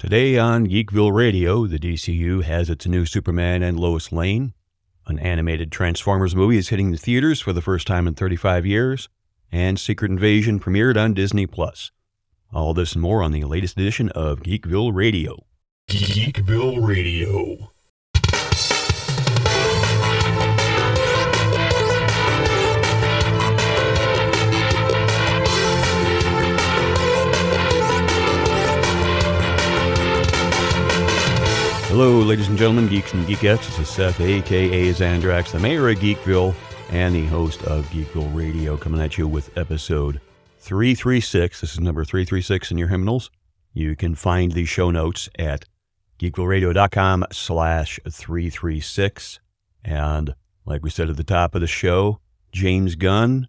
Today on Geekville Radio, the DCU has its new Superman and Lois Lane. An animated Transformers movie is hitting the theaters for the first time in 35 years. And Secret Invasion premiered on Disney+. All this and more on the latest edition of Geekville Radio. Geekville Radio. Hello, ladies and gentlemen, geeks and geekettes. This is Seth, a.k.a. Xandrax, the mayor of Geekville, and the host of Geekville Radio, coming at you with episode 336. This is number 336 in your hymnals. You can find the show notes at geekvilleradio.com/336. And like we said at the top of the show, James Gunn,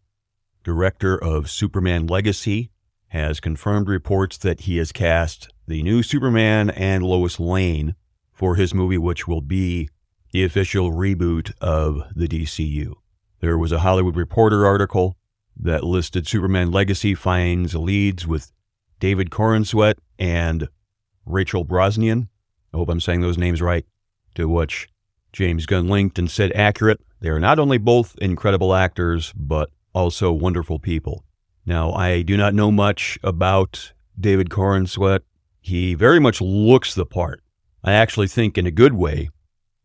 director of Superman Legacy, has confirmed reports that he has cast the new Superman and Lois Lane for his movie, which will be the official reboot of the DCU. There was a Hollywood Reporter article that listed Superman Legacy finds leads with David Corenswet and Rachel Brosnahan. I hope I'm saying those names right. To which James Gunn linked and said accurate. They are not only both incredible actors, but also wonderful people. Now, I do not know much about David Corenswet. He very much looks the part. I actually think, in a good way,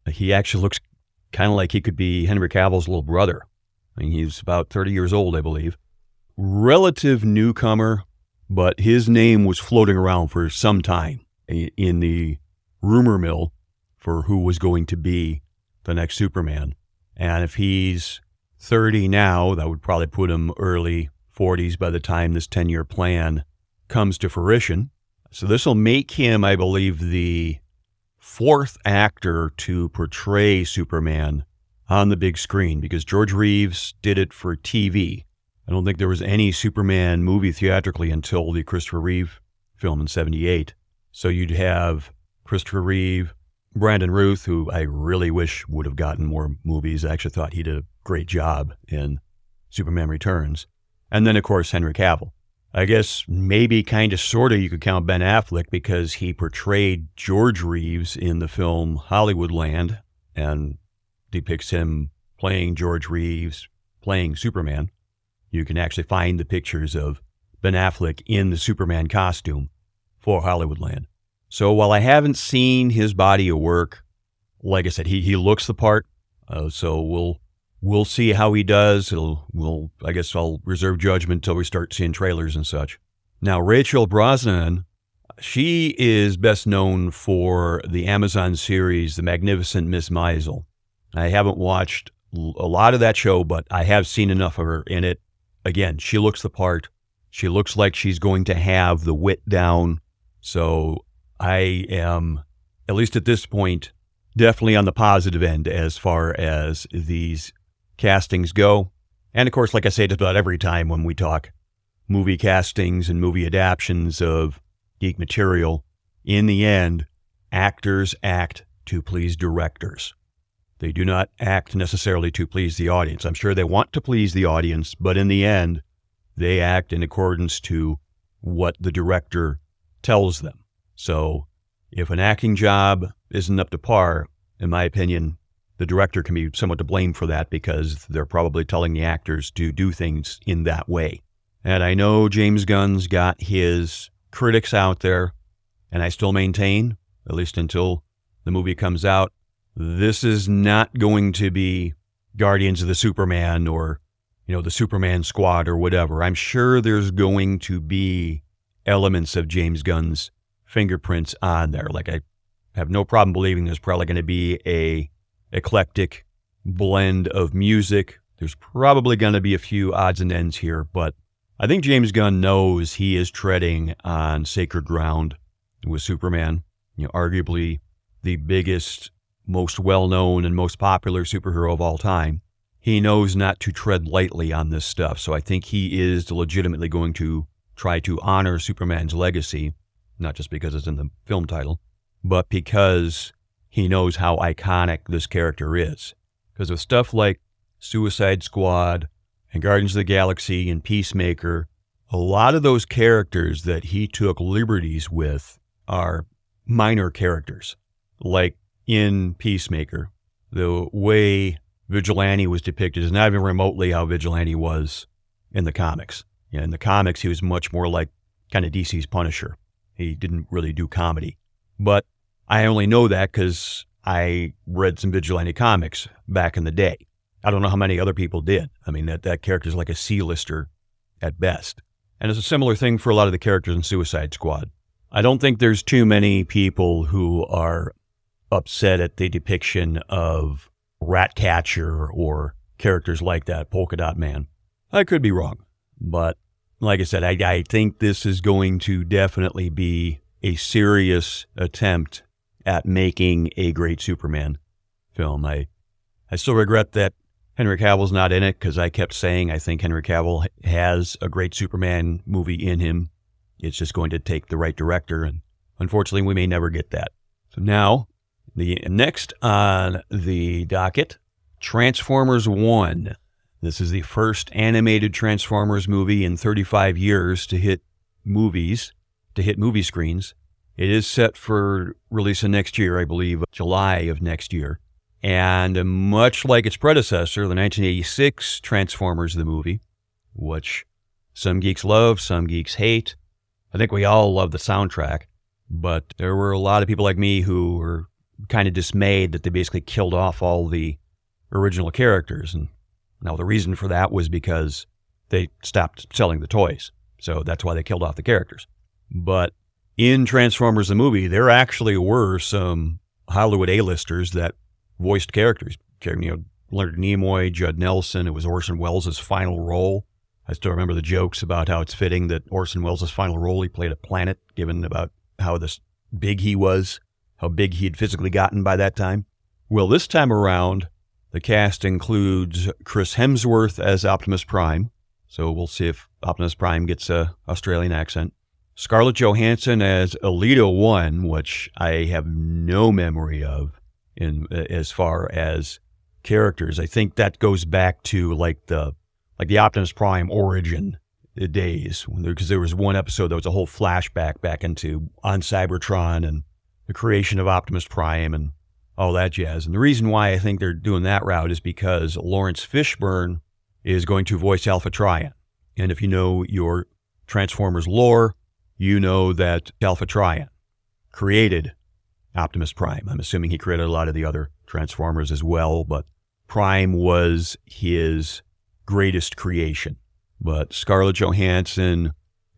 he actually looks kind of like he could be Henry Cavill's little brother. I mean, he's about 30 years old, I believe. Relative newcomer, but his name was floating around for some time in the rumor mill for who was going to be the next Superman. And if he's 30 now, that would probably put him early 40s by the time this 10-year plan comes to fruition. So this will make him, I believe, the fourth actor to portray Superman on the big screen, because George Reeves did it for TV. I don't think there was any Superman movie theatrically until the Christopher Reeve film in 78. So you'd have Christopher Reeve, Brandon Routh, who I really wish would have gotten more movies. I actually thought he did a great job in Superman Returns. And then, of course, Henry Cavill. I guess maybe kind of sort of you could count Ben Affleck, because he portrayed George Reeves in the film Hollywoodland and depicts him playing George Reeves, playing Superman. You can actually find the pictures of Ben Affleck in the Superman costume for Hollywoodland. So while I haven't seen his body of work, like I said, he looks the part. So We'll see how he does. I guess I'll reserve judgment until we start seeing trailers and such. Now, Rachel Brosnahan, she is best known for the Amazon series, The Magnificent Miss Maisel. I haven't watched a lot of that show, but I have seen enough of her in it. Again, she looks the part. She looks like she's going to have the wit down. So I am, at least at this point, definitely on the positive end as far as these castings go. And of course, like I say just about every time when we talk movie castings and movie adaptions of geek material, in the end, actors act to please directors. They do not act necessarily to please the audience. I'm sure they want to please the audience, but in the end, they act in accordance to what the director tells them. So if an acting job isn't up to par, in my opinion, the director can be somewhat to blame for that, because they're probably telling the actors to do things in that way. And I know James Gunn's got his critics out there, and I still maintain, at least until the movie comes out, this is not going to be Guardians of the Superman or, the Superman Squad or whatever. I'm sure there's going to be elements of James Gunn's fingerprints on there. Like, I have no problem believing there's probably going to be a eclectic blend of music. There's probably going to be a few odds and ends here, but I think James Gunn knows he is treading on sacred ground with Superman. Arguably the biggest, most well-known, and most popular superhero of all time. He knows not to tread lightly on this stuff, so I think he is legitimately going to try to honor Superman's legacy, not just because it's in the film title, but because he knows how iconic this character is. Because with stuff like Suicide Squad and Guardians of the Galaxy and Peacemaker, a lot of those characters that he took liberties with are minor characters. Like in Peacemaker, the way Vigilante was depicted is not even remotely how Vigilante was in the comics. In the comics, he was much more like kind of DC's Punisher. He didn't really do comedy. But I only know that because I read some Vigilante comics back in the day. I don't know how many other people did. I mean, that character is like a C-lister at best. And it's a similar thing for a lot of the characters in Suicide Squad. I don't think there's too many people who are upset at the depiction of Ratcatcher or characters like that, Polka Dot Man. I could be wrong, but like I said, I think this is going to definitely be a serious attempt at making a great Superman film. I still regret that Henry Cavill's not in it, because I kept saying I think Henry Cavill has a great Superman movie in him. It's just going to take the right director, and unfortunately we may never get that. So now, the next on the docket, Transformers 1. This is the first animated Transformers movie in 35 years to hit movie screens. It is set for release in next year, I believe, July of next year. And much like its predecessor, the 1986 Transformers the movie, which some geeks love, some geeks hate. I think we all love the soundtrack, but there were a lot of people like me who were kind of dismayed that they basically killed off all the original characters. And now the reason for that was because they stopped selling the toys. So that's why they killed off the characters. But in Transformers the movie, there actually were some Hollywood A-listers that voiced characters. You know, Leonard Nimoy, Judd Nelson. It was Orson Welles' final role. I still remember the jokes about how it's fitting that Orson Welles' final role, he played a planet, given about how this big he was, how big he had physically gotten by that time. Well, this time around, the cast includes Chris Hemsworth as Optimus Prime. So we'll see if Optimus Prime gets an Australian accent. Scarlett Johansson as Alita 1, which I have no memory of in as far as characters. I think that goes back to like the Optimus Prime origin days, because there was one episode that was a whole flashback back into on Cybertron and the creation of Optimus Prime and all that jazz. And the reason why I think they're doing that route is because Lawrence Fishburne is going to voice Alpha Trion. And if you know your Transformers lore, you know that Alpha Trion created Optimus Prime. I'm assuming he created a lot of the other Transformers as well, but Prime was his greatest creation. But Scarlett Johansson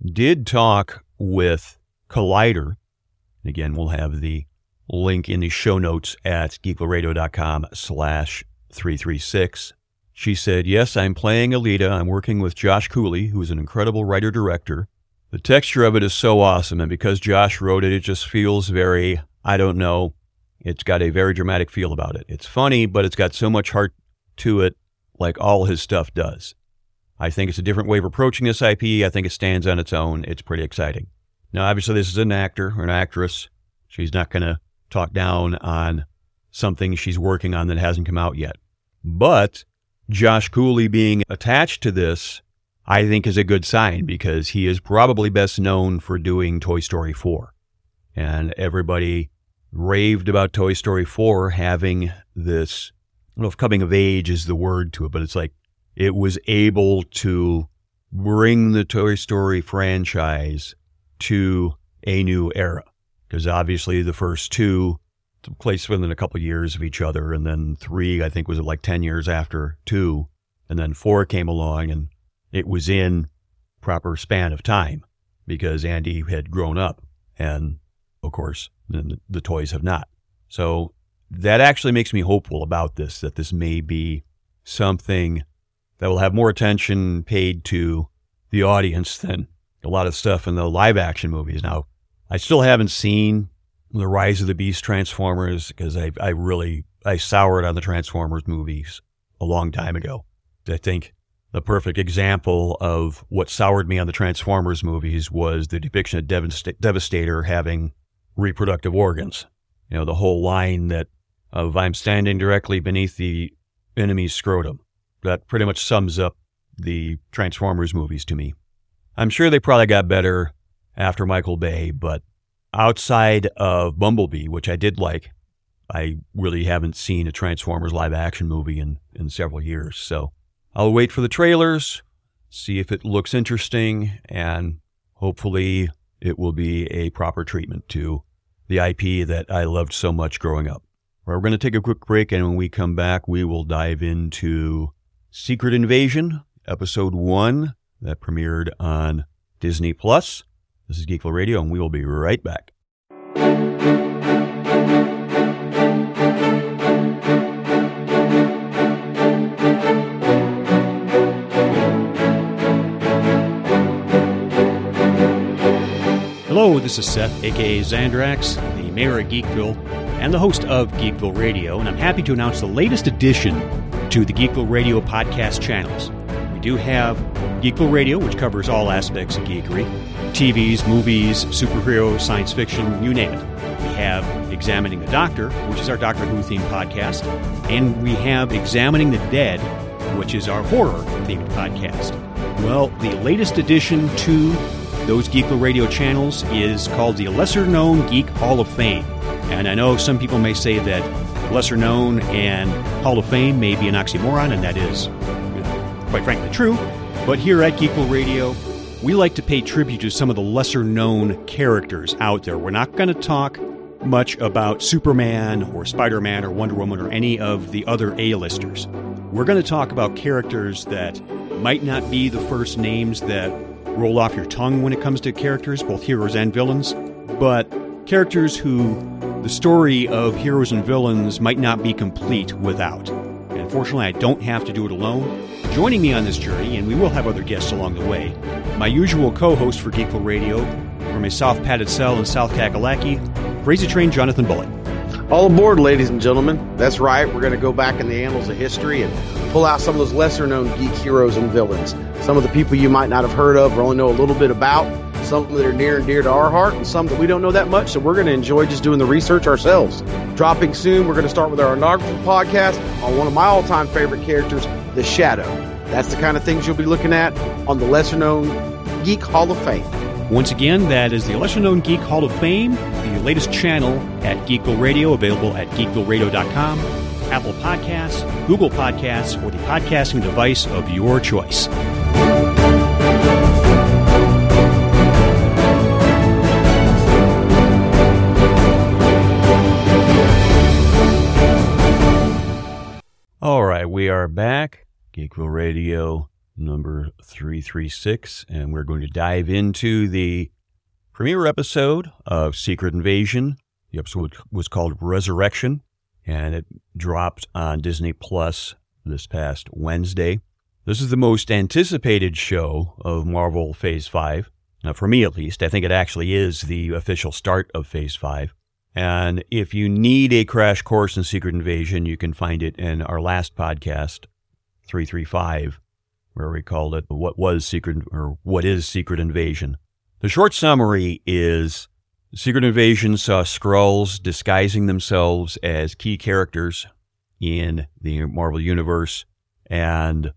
did talk with Collider. Again, we'll have the link in the show notes at geekvilleradio.com/336. She said, "Yes, I'm playing Alita. I'm working with Josh Cooley, who is an incredible writer-director. The texture of it is so awesome, and because Josh wrote it, it just feels very, I don't know, it's got a very dramatic feel about it. It's funny, but it's got so much heart to it, like all his stuff does. I think it's a different way of approaching this IP. I think it stands on its own. It's pretty exciting." Now, obviously, this is an actor or an actress. She's not going to talk down on something she's working on that hasn't come out yet. But Josh Cooley being attached to this, I think, is a good sign, because he is probably best known for doing Toy Story 4. And everybody raved about Toy Story 4 having this, I don't know if coming of age is the word to it, but it's like it was able to bring the Toy Story franchise to a new era, because obviously the first two took place within a couple of years of each other, and then 3, I think, was like 10 years after 2, and then 4 came along, and it was in proper span of time because Andy had grown up, and of course the toys have not. So that actually makes me hopeful about this, that this may be something that will have more attention paid to the audience than a lot of stuff in the live-action movies. Now, I still haven't seen the Rise of the Beast Transformers, because I soured on the Transformers movies a long time ago. I think the perfect example of what soured me on the Transformers movies was the depiction of Devastator having reproductive organs. You know, the whole line that of "I'm standing directly beneath the enemy's scrotum." That pretty much sums up the Transformers movies to me. I'm sure they probably got better after Michael Bay, but Outside of Bumblebee, which I did like, I really haven't seen a Transformers live action movie in several years. So I'll wait for the trailers, see if it looks interesting, and hopefully it will be a proper treatment to the IP that I loved so much growing up. All right, we're going to take a quick break, and when we come back, we will dive into Secret Invasion, Episode 1, that premiered on Disney+. This is Geekville Radio, and we will be right back. Hello, this is Seth, a.k.a. Xandrax, the mayor of Geekville, and the host of Geekville Radio, and I'm happy to announce the latest addition to the Geekville Radio podcast channels. We do have Geekville Radio, which covers all aspects of geekery, TVs, movies, superheroes, science fiction, you name it. We have Examining the Doctor, which is our Doctor Who themed podcast, and we have Examining the Dead, which is our horror themed podcast. Well, the latest addition to those Geekville Radio channels is called the Lesser Known Geek Hall of Fame. And I know some people may say that Lesser Known and Hall of Fame may be an oxymoron, and that is, quite frankly, true. But here at Geekville Radio, we like to pay tribute to some of the lesser known characters out there. We're not going to talk much about Superman or Spider-Man or Wonder Woman or any of the other A-listers. We're going to talk about characters that might not be the first names that roll off your tongue when it comes to characters, both heroes and villains, but characters who the story of heroes and villains might not be complete without. And unfortunately, I don't have to do it alone. Joining me on this journey, and we will have other guests along the way, my usual co-host for Geekville Radio from a South Padded Cell in South Kakalaki, Crazy Train Jonathan Bullock. All aboard, ladies and gentlemen. That's right, we're going to go back in the annals of history and pull out some of those lesser-known geek heroes and villains. Some of the people you might not have heard of or only know a little bit about, some that are near and dear to our heart, and some that we don't know that much, so we're going to enjoy just doing the research ourselves. Dropping soon, we're going to start with our inaugural podcast on one of my all-time favorite characters, The Shadow. That's the kind of things you'll be looking at on the Lesser-Known Geek Hall of Fame. Once again, that is the Lesser Known Geek Hall of Fame, the latest channel at Geekville Radio, available at geekvilleradio.com, Apple Podcasts, Google Podcasts, or the podcasting device of your choice. All right, we are back. Geekville Radio number 336, and we're going to dive into the premiere episode of Secret Invasion. The episode was called Resurrection, and it dropped on Disney Plus this past Wednesday. This is the most anticipated show of Marvel Phase 5, now for me at least. I think it actually is the official start of Phase 5. And if you need a crash course in Secret Invasion, you can find it in our last podcast, 335, where we called it What is Secret Invasion. The short summary is Secret Invasion saw Skrulls disguising themselves as key characters in the Marvel Universe and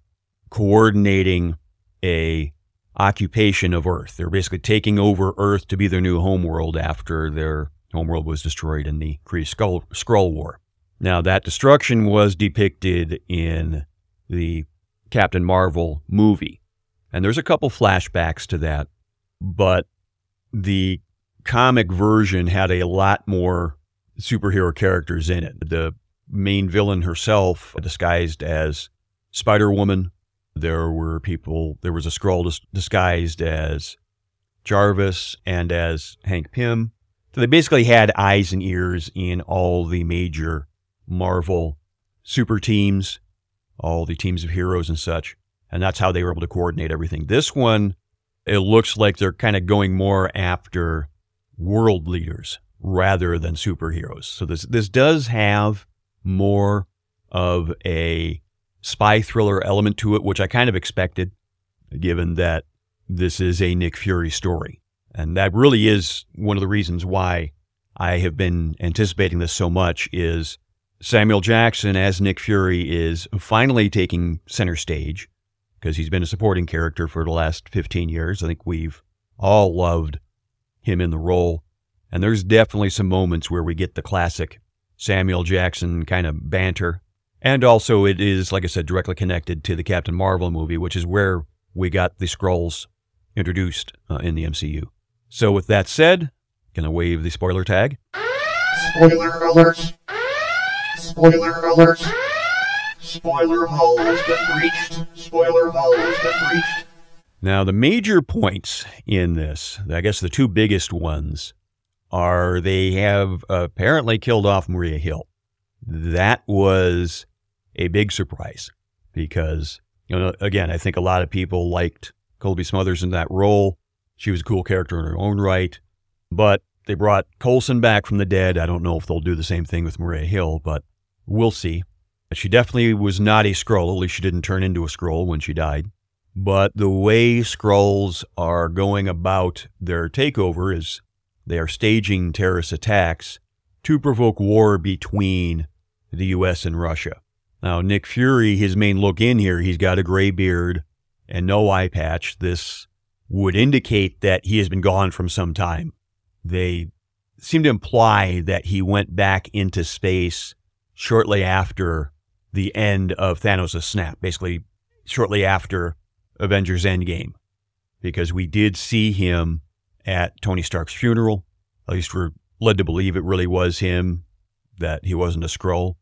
coordinating a occupation of Earth. They're basically taking over Earth to be their new homeworld after their homeworld was destroyed in the Kree-Skrull War. Now, that destruction was depicted in the Captain Marvel movie, and there's a couple flashbacks to that, but the comic version had a lot more superhero characters in it. The main villain herself disguised as Spider-Woman. There was a Skrull disguised as Jarvis and as Hank Pym. So they basically had eyes and ears in all the major Marvel super teams, all the teams of heroes and such, and that's how they were able to coordinate everything. This one, it looks like they're kind of going more after world leaders rather than superheroes. So this does have more of a spy thriller element to it, which I kind of expected, given that this is a Nick Fury story. And that really is one of the reasons why I have been anticipating this so much is Samuel Jackson as Nick Fury is finally taking center stage because he's been a supporting character for the last 15 years. I think we've all loved him in the role. And there's definitely some moments where we get the classic Samuel Jackson kind of banter. And also it is, like I said, directly connected to the Captain Marvel movie, which is where we got the Skrulls introduced in the MCU. So with that said, gonna wave the spoiler tag. Spoiler alert. Spoiler alert. Spoiler hole has been breached. Spoiler hole has been breached. Now, the major points in this, I guess the two biggest ones, are they have apparently killed off Maria Hill. That was a big surprise because, you know, again, I think a lot of people liked Colby Smuthers in that role. She was a cool character in her own right, but they brought Coulson back from the dead. I don't know if they'll do the same thing with Maria Hill, but we'll see. She definitely was not a Skrull. At least she didn't turn into a Skrull when she died. But the way Skrulls are going about their takeover is they are staging terrorist attacks to provoke war between the U.S. and Russia. Now, Nick Fury, his main look in here, he's got a gray beard and no eye patch. This would indicate that he has been gone from some time. They seem to imply that he went back into space shortly after the end of Thanos' snap, basically shortly after Avengers Endgame, because we did see him at Tony Stark's funeral. At least we're led to believe it really was him, that he wasn't a Skrull.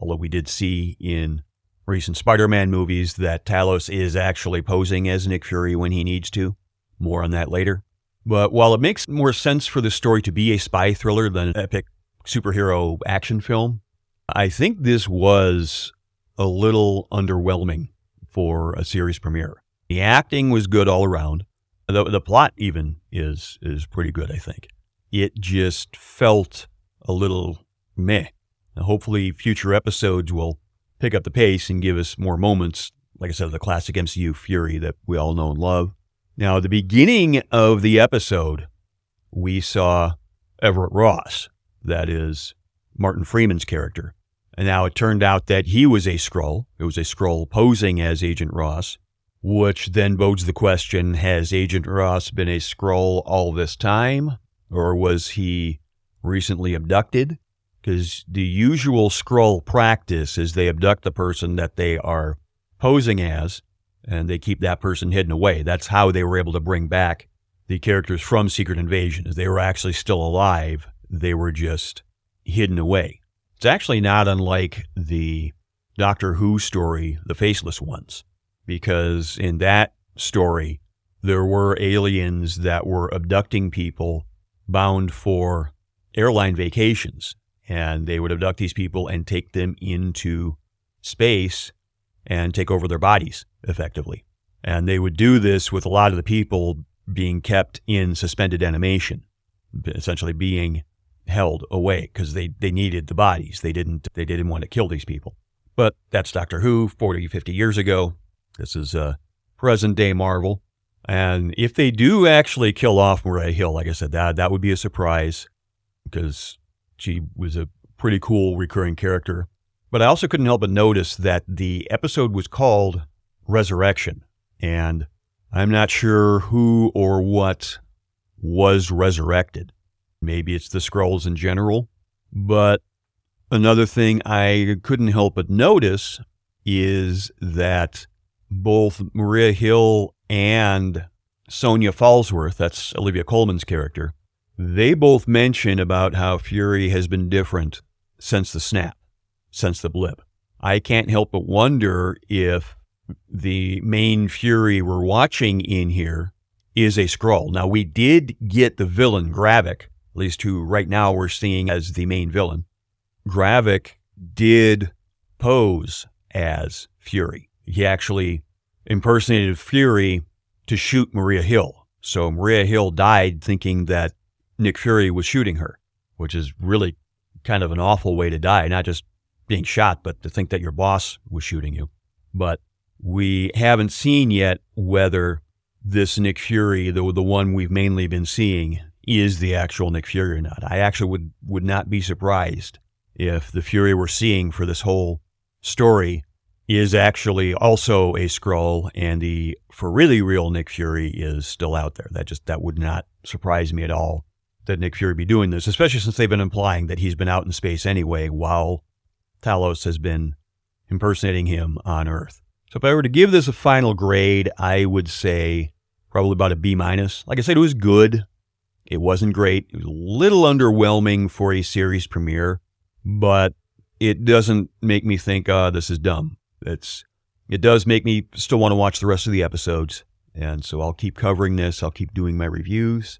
Although we did see in recent Spider-Man movies that Talos is actually posing as Nick Fury when he needs to. More on that later. But while it makes more sense for the story to be a spy thriller than an epic superhero action film, I think this was a little underwhelming for a series premiere. The acting was good all around. The plot even is pretty good, I think. It just felt a little meh. Now, hopefully future episodes will pick up the pace and give us more moments, like I said, of the classic MCU Fury that we all know and love. Now, at the beginning of the episode, we saw Everett Ross, that is Martin Freeman's character. And now it turned out that he was a Skrull. It was a Skrull posing as Agent Ross, which then bodes the question, has Agent Ross been a Skrull all this time, or was he recently abducted? Because the usual Skrull practice is they abduct the person that they are posing as, and they keep that person hidden away. That's how they were able to bring back the characters from Secret Invasion. They were actually still alive. They were just hidden away. It's actually not unlike the Doctor Who story, The Faceless Ones, because in that story, there were aliens that were abducting people bound for airline vacations, and they would abduct these people and take them into space and take over their bodies, effectively. And they would do this with a lot of the people being kept in suspended animation, essentially being held away because they needed the bodies. They didn't want to kill these people. But that's Doctor Who 40, 50 years ago. This is present day Marvel. And if they do actually kill off Maria Hill, like I said, that would be a surprise because she was a pretty cool recurring character. But I also couldn't help but notice that the episode was called Resurrection. And I'm not sure who or what was resurrected. Maybe it's the Skrulls in general. But another thing I couldn't help but notice is that both Maria Hill and Sonia Fallsworth, that's Olivia Colman's character, they both mention about how Fury has been different since the snap, since the blip. I can't help but wonder if the main Fury we're watching in here is a Skrull. Now, we did get the villain, Gravik, at least who right now we're seeing as the main villain. Gravik did pose as Fury. He actually impersonated Fury to shoot Maria Hill. So Maria Hill died thinking that Nick Fury was shooting her, which is really kind of an awful way to die, not just being shot, but to think that your boss was shooting you. But we haven't seen yet whether this Nick Fury, the one we've mainly been seeing, is the actual Nick Fury or not. I actually would not be surprised if the Fury we're seeing for this whole story is actually also a Skrull, and the for really real Nick Fury is still out there. That would not surprise me at all that Nick Fury be doing this, especially since they've been implying that he's been out in space anyway while Talos has been impersonating him on Earth. So if I were to give this a final grade, I would say probably about a B-. Like I said, it was good. It wasn't great. It was a little underwhelming for a series premiere, but it doesn't make me think, this is dumb. It does make me still want to watch the rest of the episodes. And so I'll keep covering this. I'll keep doing my reviews.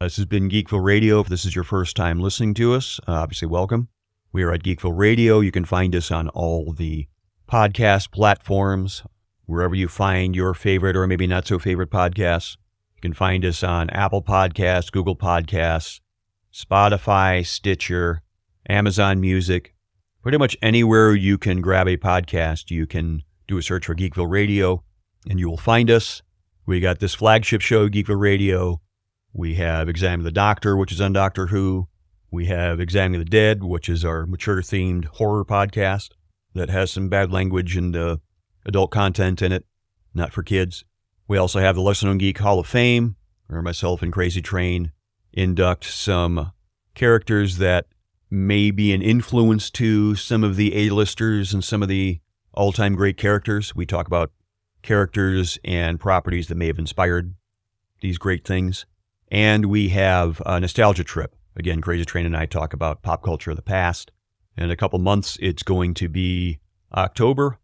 This has been Geekville Radio. If this is your first time listening to us, obviously welcome. We are at Geekville Radio. You can find us on all the podcast platforms, wherever you find your favorite or maybe not so favorite podcasts. You can find us on Apple Podcasts, Google Podcasts, Spotify, Stitcher, Amazon Music. Pretty much anywhere you can grab a podcast, you can do a search for Geekville Radio and you will find us. We got this flagship show, Geekville Radio. We have Examining the Doctor, which is on Doctor Who. We have Examining the Dead, which is our mature-themed horror podcast that has some bad language and adult content in it, not for kids. We also have the Lesser Known Geek Hall of Fame, where myself and Crazy Train induct some characters that may be an influence to some of the A-listers and some of the all-time great characters. We talk about characters and properties that may have inspired these great things. And we have a nostalgia trip. Again, Crazy Train and I talk about pop culture of the past. In a couple months, it's going to be October,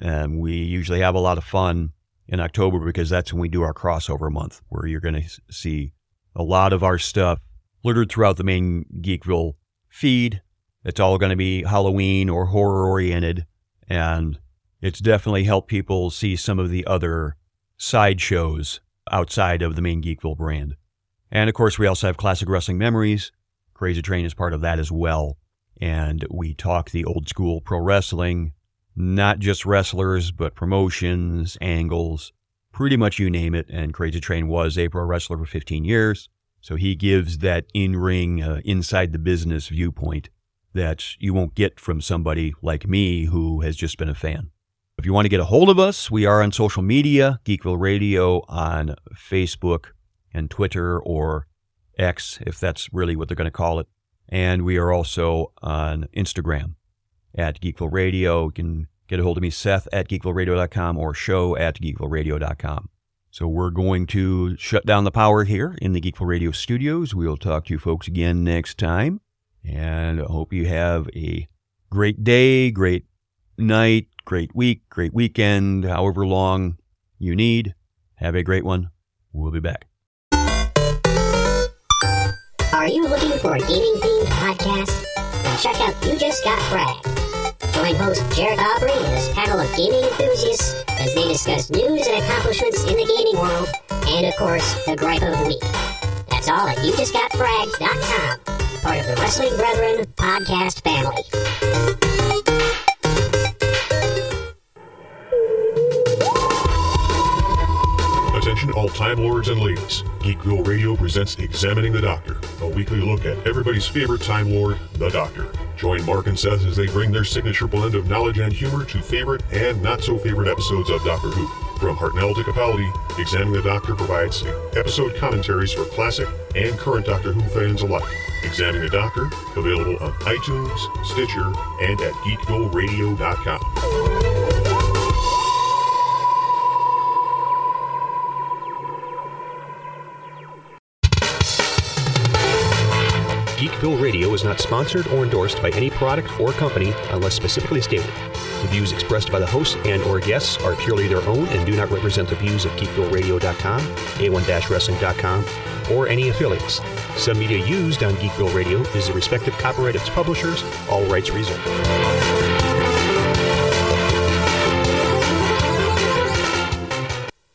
and we usually have a lot of fun in October because that's when we do our crossover month, where you're going to see a lot of our stuff littered throughout the main Geekville feed. It's all going to be Halloween or horror-oriented, and it's definitely helped people see some of the other side shows outside of the main Geekville brand. And, of course, we also have Classic Wrestling Memories. Crazy Train is part of that as well. And we talk the old-school pro wrestling, not just wrestlers, but promotions, angles, pretty much you name it. And Crazy Train was a pro wrestler for 15 years, so he gives that in-ring, inside-the-business viewpoint that you won't get from somebody like me who has just been a fan. If you want to get a hold of us, we are on social media, Geekville Radio on Facebook and Twitter, or X, if that's really what they're going to call it. And we are also on Instagram at Geekville Radio. You can get a hold of me, Seth, at geekvilleradio.com or show at geekvilleradio.com. So we're going to shut down the power here in the Geekville Radio studios. We'll talk to you folks again next time. And I hope you have a great day, great night, great week, great weekend, however long you need. Have a great one. We'll be back. Are you looking for a gaming-themed podcast? Then check out You Just Got Fragged. Join host Jared Aubrey and his panel of gaming enthusiasts as they discuss news and accomplishments in the gaming world, and, of course, the gripe of the week. That's all at YouJustGotFragged.com, part of the Wrestling Brethren podcast family. All Time Lords and ladies, Geekville Radio presents Examining the Doctor, a weekly look at everybody's favorite Time Lord, the Doctor. Join Mark and Seth as they bring their signature blend of knowledge and humor to favorite and not-so-favorite episodes of Doctor Who. From Hartnell to Capaldi, Examining the Doctor provides episode commentaries for classic and current Doctor Who fans alike. Examining the Doctor, available on iTunes, Stitcher, and at geekvilleradio.com. Geekville Radio is not sponsored or endorsed by any product or company unless specifically stated. The views expressed by the hosts and or guests are purely their own and do not represent the views of GeekvilleRadio.com, A1-Wrestling.com, or any affiliates. Some media used on Geekville Radio is the respective copyright of its publishers, all rights reserved.